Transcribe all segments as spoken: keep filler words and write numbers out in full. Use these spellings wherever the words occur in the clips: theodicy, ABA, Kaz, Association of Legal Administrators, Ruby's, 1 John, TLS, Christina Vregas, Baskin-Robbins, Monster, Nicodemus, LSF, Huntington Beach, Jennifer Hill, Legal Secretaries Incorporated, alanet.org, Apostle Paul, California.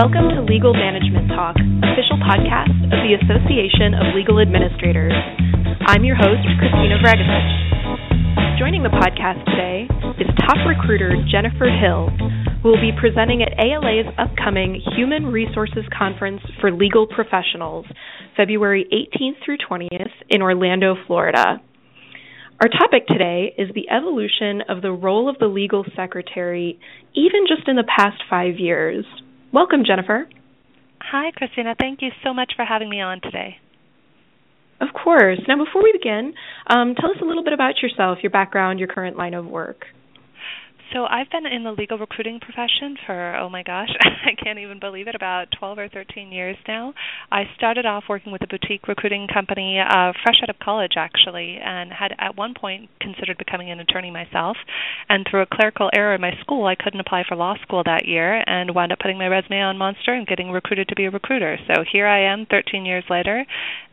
Welcome to Legal Management Talk, official podcast of the Association of Legal Administrators. I'm your host, Christina Vregas. Joining the podcast today is top recruiter Jennifer Hill, who will be presenting at A L A's upcoming Human Resources Conference for Legal Professionals, February eighteenth through twentieth in Orlando, Florida. Our topic today is the evolution of the role of the legal secretary, even just in the past five years. Welcome, Jennifer. Hi, Christina. Thank you so much for having me on today. Of course. Now, before we begin, um, tell us a little bit about yourself, your background, your current line of work. So I've been in the legal recruiting profession for, oh my gosh, I can't even believe it, about twelve or thirteen years now. I started off working with a boutique recruiting company uh, fresh out of college, actually, and had at one point considered becoming an attorney myself. And through a clerical error in my school, I couldn't apply for law school that year and wound up putting my resume on Monster and getting recruited to be a recruiter. So here I am thirteen years later,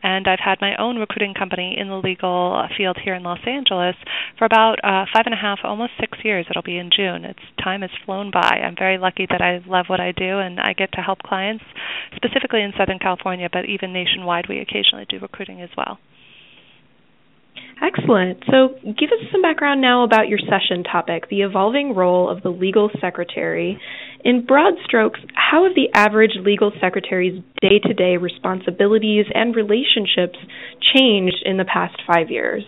and I've had my own recruiting company in the legal field here in Los Angeles for about uh, five and a half, almost six years. It'll be in June. It's time has flown by. I'm very lucky that I love what I do, and I get to help clients, specifically in Southern California, but even nationwide, we occasionally do recruiting as well. Excellent. So give us some background now about your session topic, the evolving role of the legal secretary. In broad strokes, how have the average legal secretary's day-to-day responsibilities and relationships changed in the past five years?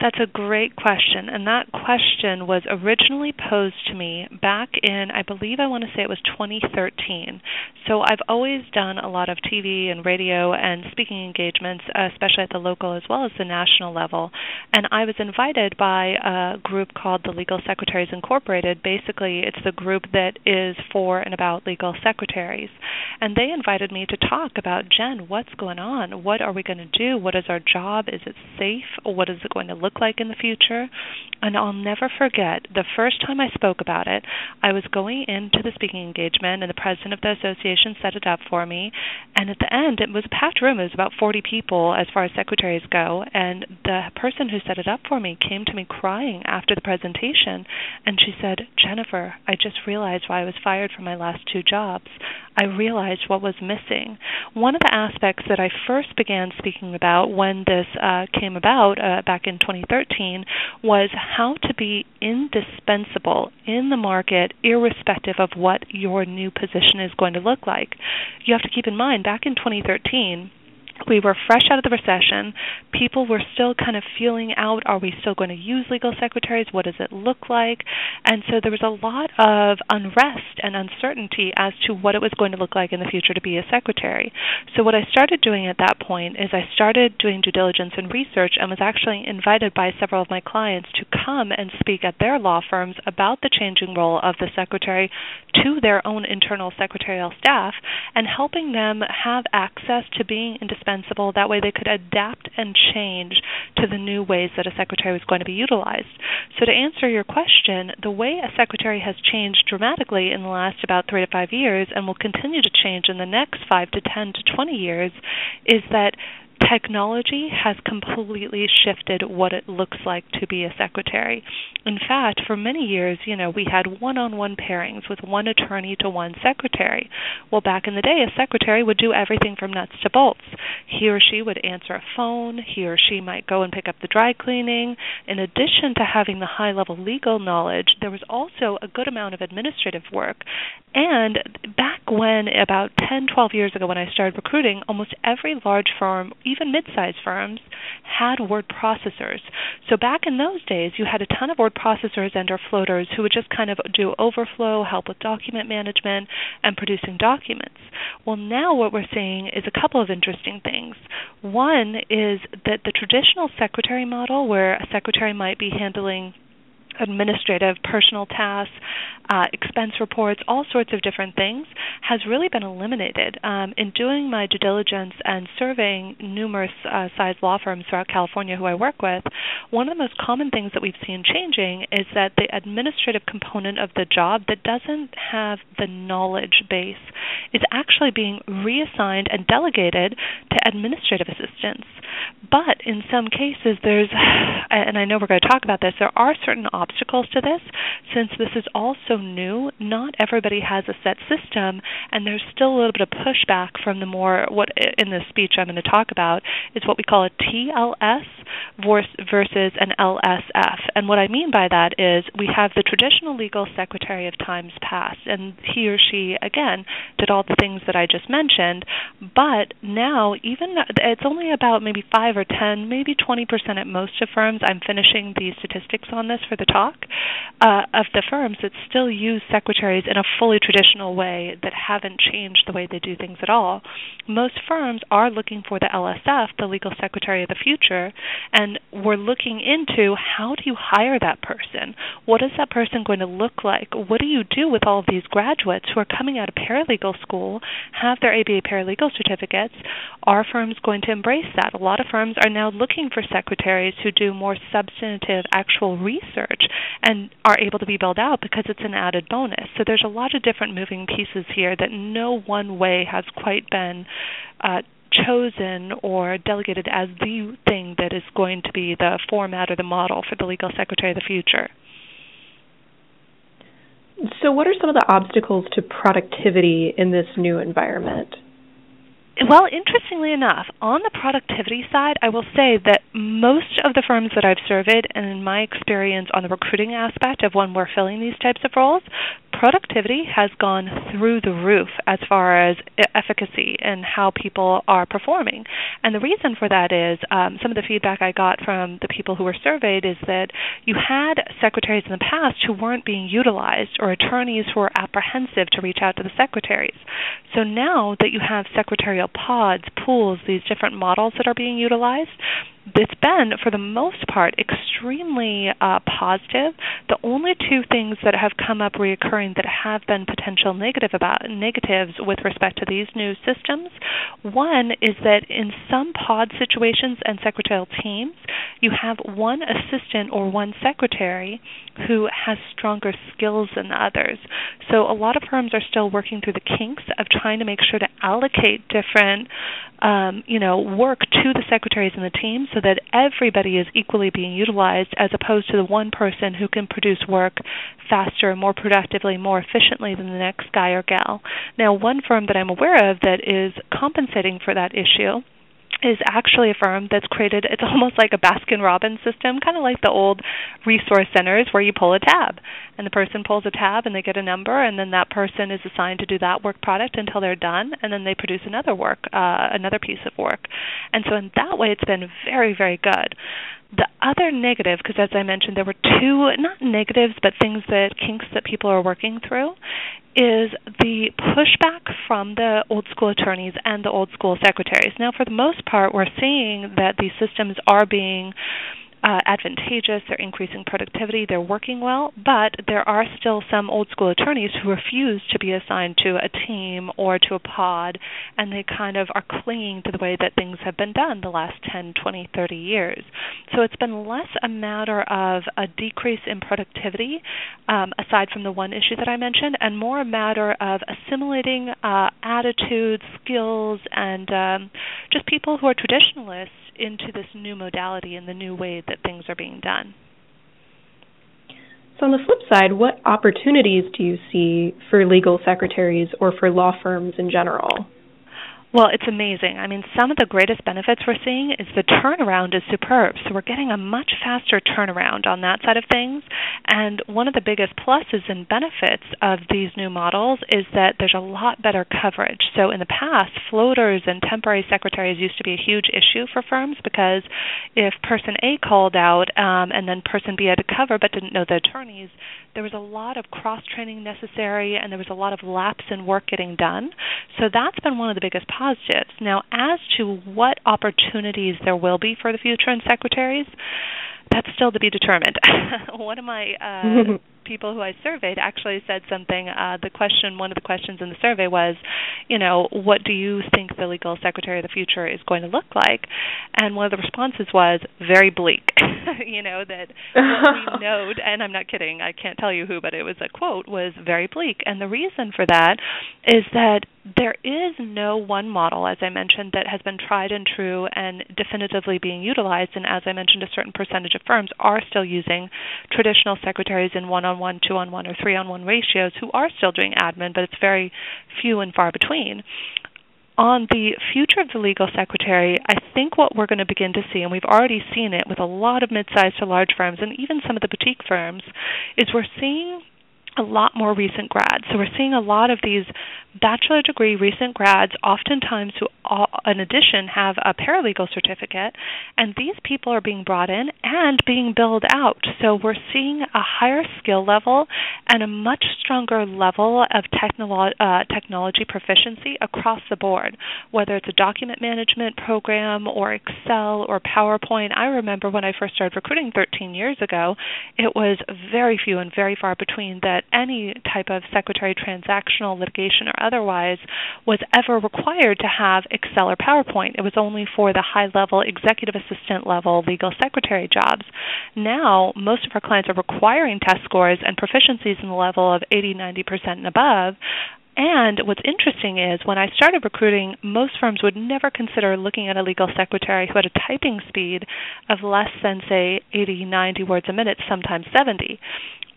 That's a great question, and that question was originally posed to me back in, I believe I want to say it was twenty thirteen. So I've always done a lot of T V and radio and speaking engagements, especially at the local as well as the national level, and I was invited by a group called the Legal Secretaries Incorporated. Basically, it's the group that is for and about legal secretaries, and they invited me to talk about, Jen, what's going on? What are we going to do? What is our job? Is it safe? What is it going to look like in the future? And I'll never forget the first time I spoke about it. I was going into the speaking engagement, and the president of the association set it up for me, and at the end it was a packed room. It was about forty people as far as secretaries go, and the person who set it up for me came to me crying after the presentation, and she said, Jennifer, I just realized why I was fired from my last two jobs. I realized what was missing. One of the aspects that I first began speaking about when this uh, came about uh, back in twenty thirteen was how to be indispensable in the market irrespective of what your new position is going to look like. You have to keep in mind, back in twenty thirteen, we were fresh out of the recession. People were still kind of feeling out, are we still going to use legal secretaries? What does it look like? And so there was a lot of unrest and uncertainty as to what it was going to look like in the future to be a secretary. So what I started doing at that point is I started doing due diligence and research, and was actually invited by several of my clients to come and speak at their law firms about the changing role of the secretary to their own internal secretarial staff, and helping them have access to being indispensable. That way they could adapt and change to the new ways that a secretary was going to be utilized. So to answer your question, the way a secretary has changed dramatically in the last about three to five years and will continue to change in the next five to ten to twenty years is that technology has completely shifted what it looks like to be a secretary. In fact, for many years, you know, we had one-on-one pairings with one attorney to one secretary. Well, back in the day, a secretary would do everything from nuts to bolts. He or she would answer a phone. He or she might go and pick up the dry cleaning. In addition to having the high-level legal knowledge, there was also a good amount of administrative work. And back when, about ten, twelve years ago when I started recruiting, almost every large firm, even mid-sized firms, had word processors. So back in those days, you had a ton of word processors and or floaters who would just kind of do overflow, help with document management, and producing documents. Well, now what we're seeing is a couple of interesting things. One is that the traditional secretary model, where a secretary might be handling administrative, personal tasks, uh, expense reports, all sorts of different things, has really been eliminated. Um, in doing my due diligence and surveying numerous uh, size law firms throughout California who I work with, one of the most common things that we've seen changing is that the administrative component of the job that doesn't have the knowledge base is actually being reassigned and delegated to administrative assistants. But in some cases, there's, and I know we're going to talk about this, there are certain obstacles to this. Since this is also new, not everybody has a set system, and there's still a little bit of pushback from the more, what in this speech I'm going to talk about, is what we call a T L S versus an L S F. And what I mean by that is we have the traditional legal secretary of times past, and he or she, again, did all the things that I just mentioned, but now even it's only about maybe five or ten, maybe twenty percent at most of firms. I'm finishing the statistics on this for the talk, uh, of the firms that still use secretaries in a fully traditional way that haven't changed the way they do things at all. Most firms are looking for the L S F, the legal secretary of the future, and we're looking into how do you hire that person? What is that person going to look like? What do you do with all of these graduates who are coming out of paralegal school, have their A B A paralegal certificates? Are firms going to embrace that? A lot of firms are now looking for secretaries who do more substantive actual research and are able to be billed out because it's an added bonus. So there's a lot of different moving pieces here that no one way has quite been uh, chosen or delegated as the thing that is going to be the format or the model for the legal secretary of the future. So what are some of the obstacles to productivity in this new environment? Well, interestingly enough, on the productivity side, I will say that most of the firms that I've surveyed, and in my experience on the recruiting aspect of when we're filling these types of roles, productivity has gone through the roof as far as efficacy and how people are performing. And the reason for that is um, some of the feedback I got from the people who were surveyed is that you had secretaries in the past who weren't being utilized or attorneys who were apprehensive to reach out to the secretaries. So now that you have secretarial pods, pools, these different models that are being utilized, it's been, for the most part, extremely uh, positive. The only two things that have come up reoccurring that have been potential negative about negatives with respect to these new systems, one is that in some pod situations and secretarial teams, you have one assistant or one secretary who has stronger skills than the others. So a lot of firms are still working through the kinks of trying to make sure to allocate different um, you know, work to the secretaries and the teams so that everybody is equally being utilized as opposed to the one person who can produce work faster, more productively, more efficiently than the next guy or gal. Now, one firm that I'm aware of that is compensating for that issue is actually a firm that's created, it's almost like a Baskin-Robbins system, kind of like the old resource centers where you pull a tab. And the person pulls a tab and they get a number, and then that person is assigned to do that work product until they're done, and then they produce another work, uh, another piece of work. And so in that way, it's been very, very good. The other negative, because as I mentioned, there were two, not negatives, but things that, kinks that people are working through, is the pushback from the old school attorneys and the old school secretaries. Now, for the most part, we're seeing that these systems are being Uh, advantageous, they're increasing productivity, they're working well, but there are still some old school attorneys who refuse to be assigned to a team or to a pod, and they kind of are clinging to the way that things have been done the last ten, twenty, thirty years. So it's been less a matter of a decrease in productivity, um, aside from the one issue that I mentioned, and more a matter of assimilating uh, attitudes, skills, and um, just people who are traditionalists into this new modality and the new way that things are being done. So on the flip side, what opportunities do you see for legal secretaries or for law firms in general? Well, it's amazing. I mean, some of the greatest benefits we're seeing is the turnaround is superb. So we're getting a much faster turnaround on that side of things. And one of the biggest pluses and benefits of these new models is that there's a lot better coverage. So in the past, floaters and temporary secretaries used to be a huge issue for firms because if person A called out um, and then person B had to cover but didn't know the attorneys, there was a lot of cross-training necessary and there was a lot of lapse in work getting done. So that's been one of the biggest positives. Positives. Now, as to what opportunities there will be for the future in secretaries, that's still to be determined. One of my uh, people who I surveyed actually said something. Uh, the question, one of the questions in the survey was, you know, what do you think the legal secretary of the future is going to look like? And one of the responses was very bleak. You know, that what we knowed, and I'm not kidding, I can't tell you who, but it was a quote, was very bleak. And the reason for that is that There is no one model, as I mentioned, that has been tried and true and definitively being utilized. And as I mentioned, a certain percentage of firms are still using traditional secretaries in one-on-one, two-on-one, or three-on-one ratios who are still doing admin, but it's very few and far between. On the future of the legal secretary, I think what we're going to begin to see, and we've already seen it with a lot of mid-sized to large firms and even some of the boutique firms, is we're seeing a lot more recent grads. So we're seeing a lot of these bachelor degree recent grads, oftentimes who, in addition, have a paralegal certificate, and these people are being brought in and being billed out. So we're seeing a higher skill level and a much stronger level of technolo- uh, technology proficiency across the board, whether it's a document management program or Excel or PowerPoint. I remember when I first started recruiting thirteen years ago, it was very few and very far between that any type of secretary, transactional, litigation, or otherwise, was ever required to have Excel or PowerPoint. It was only for the high-level, executive assistant-level legal secretary jobs. Now, most of our clients are requiring test scores and proficiencies in the level of eighty, ninety percent and above. And what's interesting is when I started recruiting, most firms would never consider looking at a legal secretary who had a typing speed of less than, say, eighty, ninety words a minute, sometimes seventy.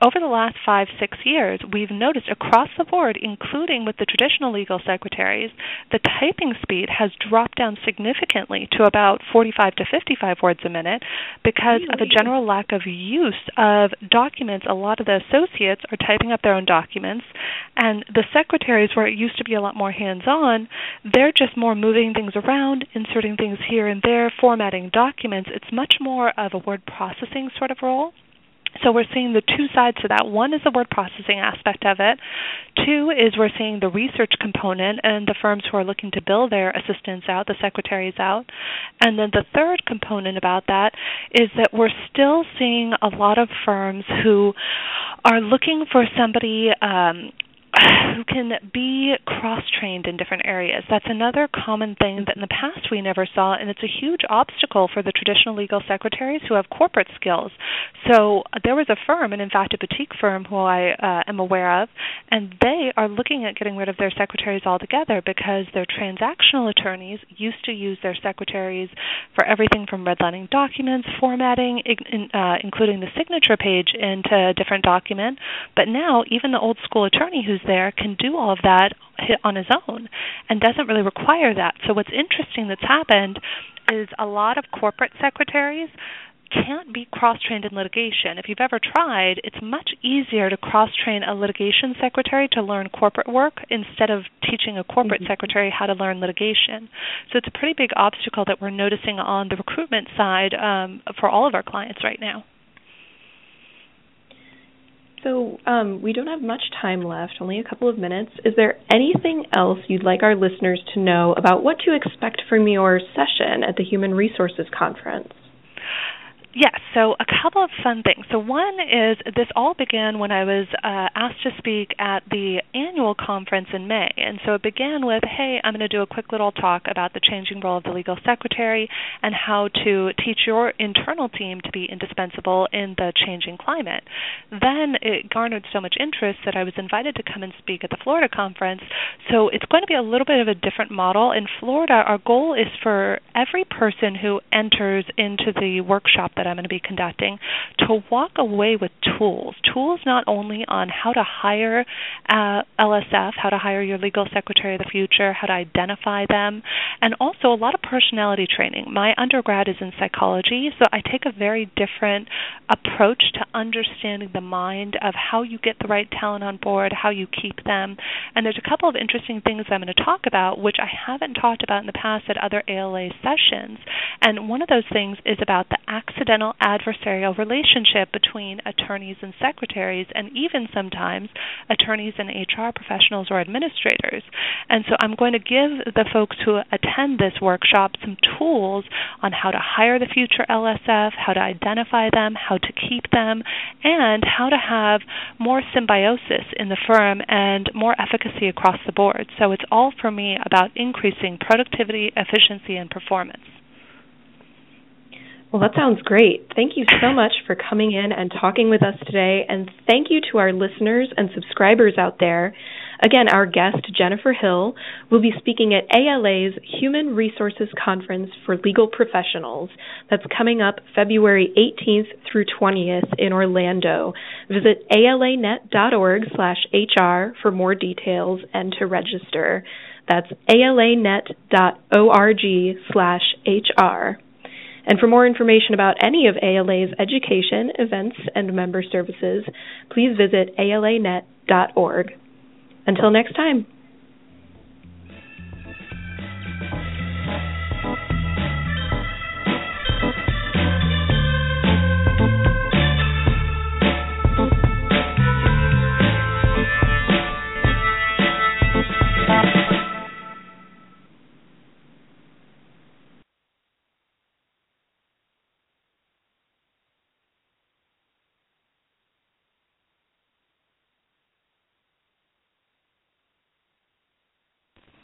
Over the last five, six years, we've noticed across the board, including with the traditional legal secretaries, the typing speed has dropped down significantly to about forty-five to fifty-five words a minute because really? of a general lack of use of documents. A lot of the associates are typing up their own documents, and the secretaries, where it used to be a lot more hands-on, they're just more moving things around, inserting things here and there, formatting documents. It's much more of a word processing sort of role. So we're seeing the two sides to that. One is the word processing aspect of it. Two is we're seeing the research component and the firms who are looking to bill their assistants out, the secretaries out. And then the third component about that is that we're still seeing a lot of firms who are looking for somebody um, who can be cross-trained in different areas. That's another common thing that in the past we never saw, and it's a huge obstacle for the traditional legal secretaries who have corporate skills. So there was a firm, and in fact a boutique firm who I uh, am aware of, and they are looking at getting rid of their secretaries altogether because their transactional attorneys used to use their secretaries for everything from redlining documents, formatting, in, uh, including the signature page into a different document. But now even the old school attorney who's there can do all of that on his own and doesn't really require that. So what's interesting that's happened is a lot of corporate secretaries can't be cross-trained in litigation. If you've ever tried, it's much easier to cross-train a litigation secretary to learn corporate work instead of teaching a corporate mm-hmm. secretary how to learn litigation. So it's a pretty big obstacle that we're noticing on the recruitment side um, for all of our clients right now. So um, we don't have much time left, only a couple of minutes. Is there anything else you'd like our listeners to know about what to expect from your session at the Human Resources Conference? Yes, so a couple of fun things. So one is this all began when I was uh, asked to speak at the annual conference in May. And so it began with, hey, I'm going to do a quick little talk about the changing role of the legal secretary and how to teach your internal team to be indispensable in the changing climate. Then it garnered so much interest that I was invited to come and speak at the Florida conference. So it's going to be a little bit of a different model. In Florida, our goal is for every person who enters into the workshop that I'm going to be conducting to walk away with tools, tools not only on how to hire uh, L S F, how to hire your legal secretary of the future, how to identify them, and also a lot of personality training. My undergrad is in psychology, so I take a very different approach to understanding the mind of how you get the right talent on board, how you keep them. And there's a couple of interesting things I'm going to talk about, which I haven't talked about in the past at other A L A sessions. And one of those things is about the accidental adversarial relationship between attorneys and secretaries, and even sometimes attorneys and H R professionals or administrators. And so I'm going to give the folks who attend this workshop some tools on how to hire the future L S F, how to identify them, how to keep them, and how to have more symbiosis in the firm and more efficacy across the board. So it's all for me about increasing productivity, efficiency, and performance. Well, that sounds great. Thank you so much for coming in and talking with us today. And thank you to our listeners and subscribers out there. Again, our guest, Jennifer Hill, will be speaking at A L A's Human Resources Conference for Legal Professionals. That's coming up February eighteenth through twentieth in Orlando. Visit alanet dot org slash H R for more details and to register. That's alanet dot org slash H R. And for more information about any of A L A's education, events, and member services, please visit alanet dot org. Until next time.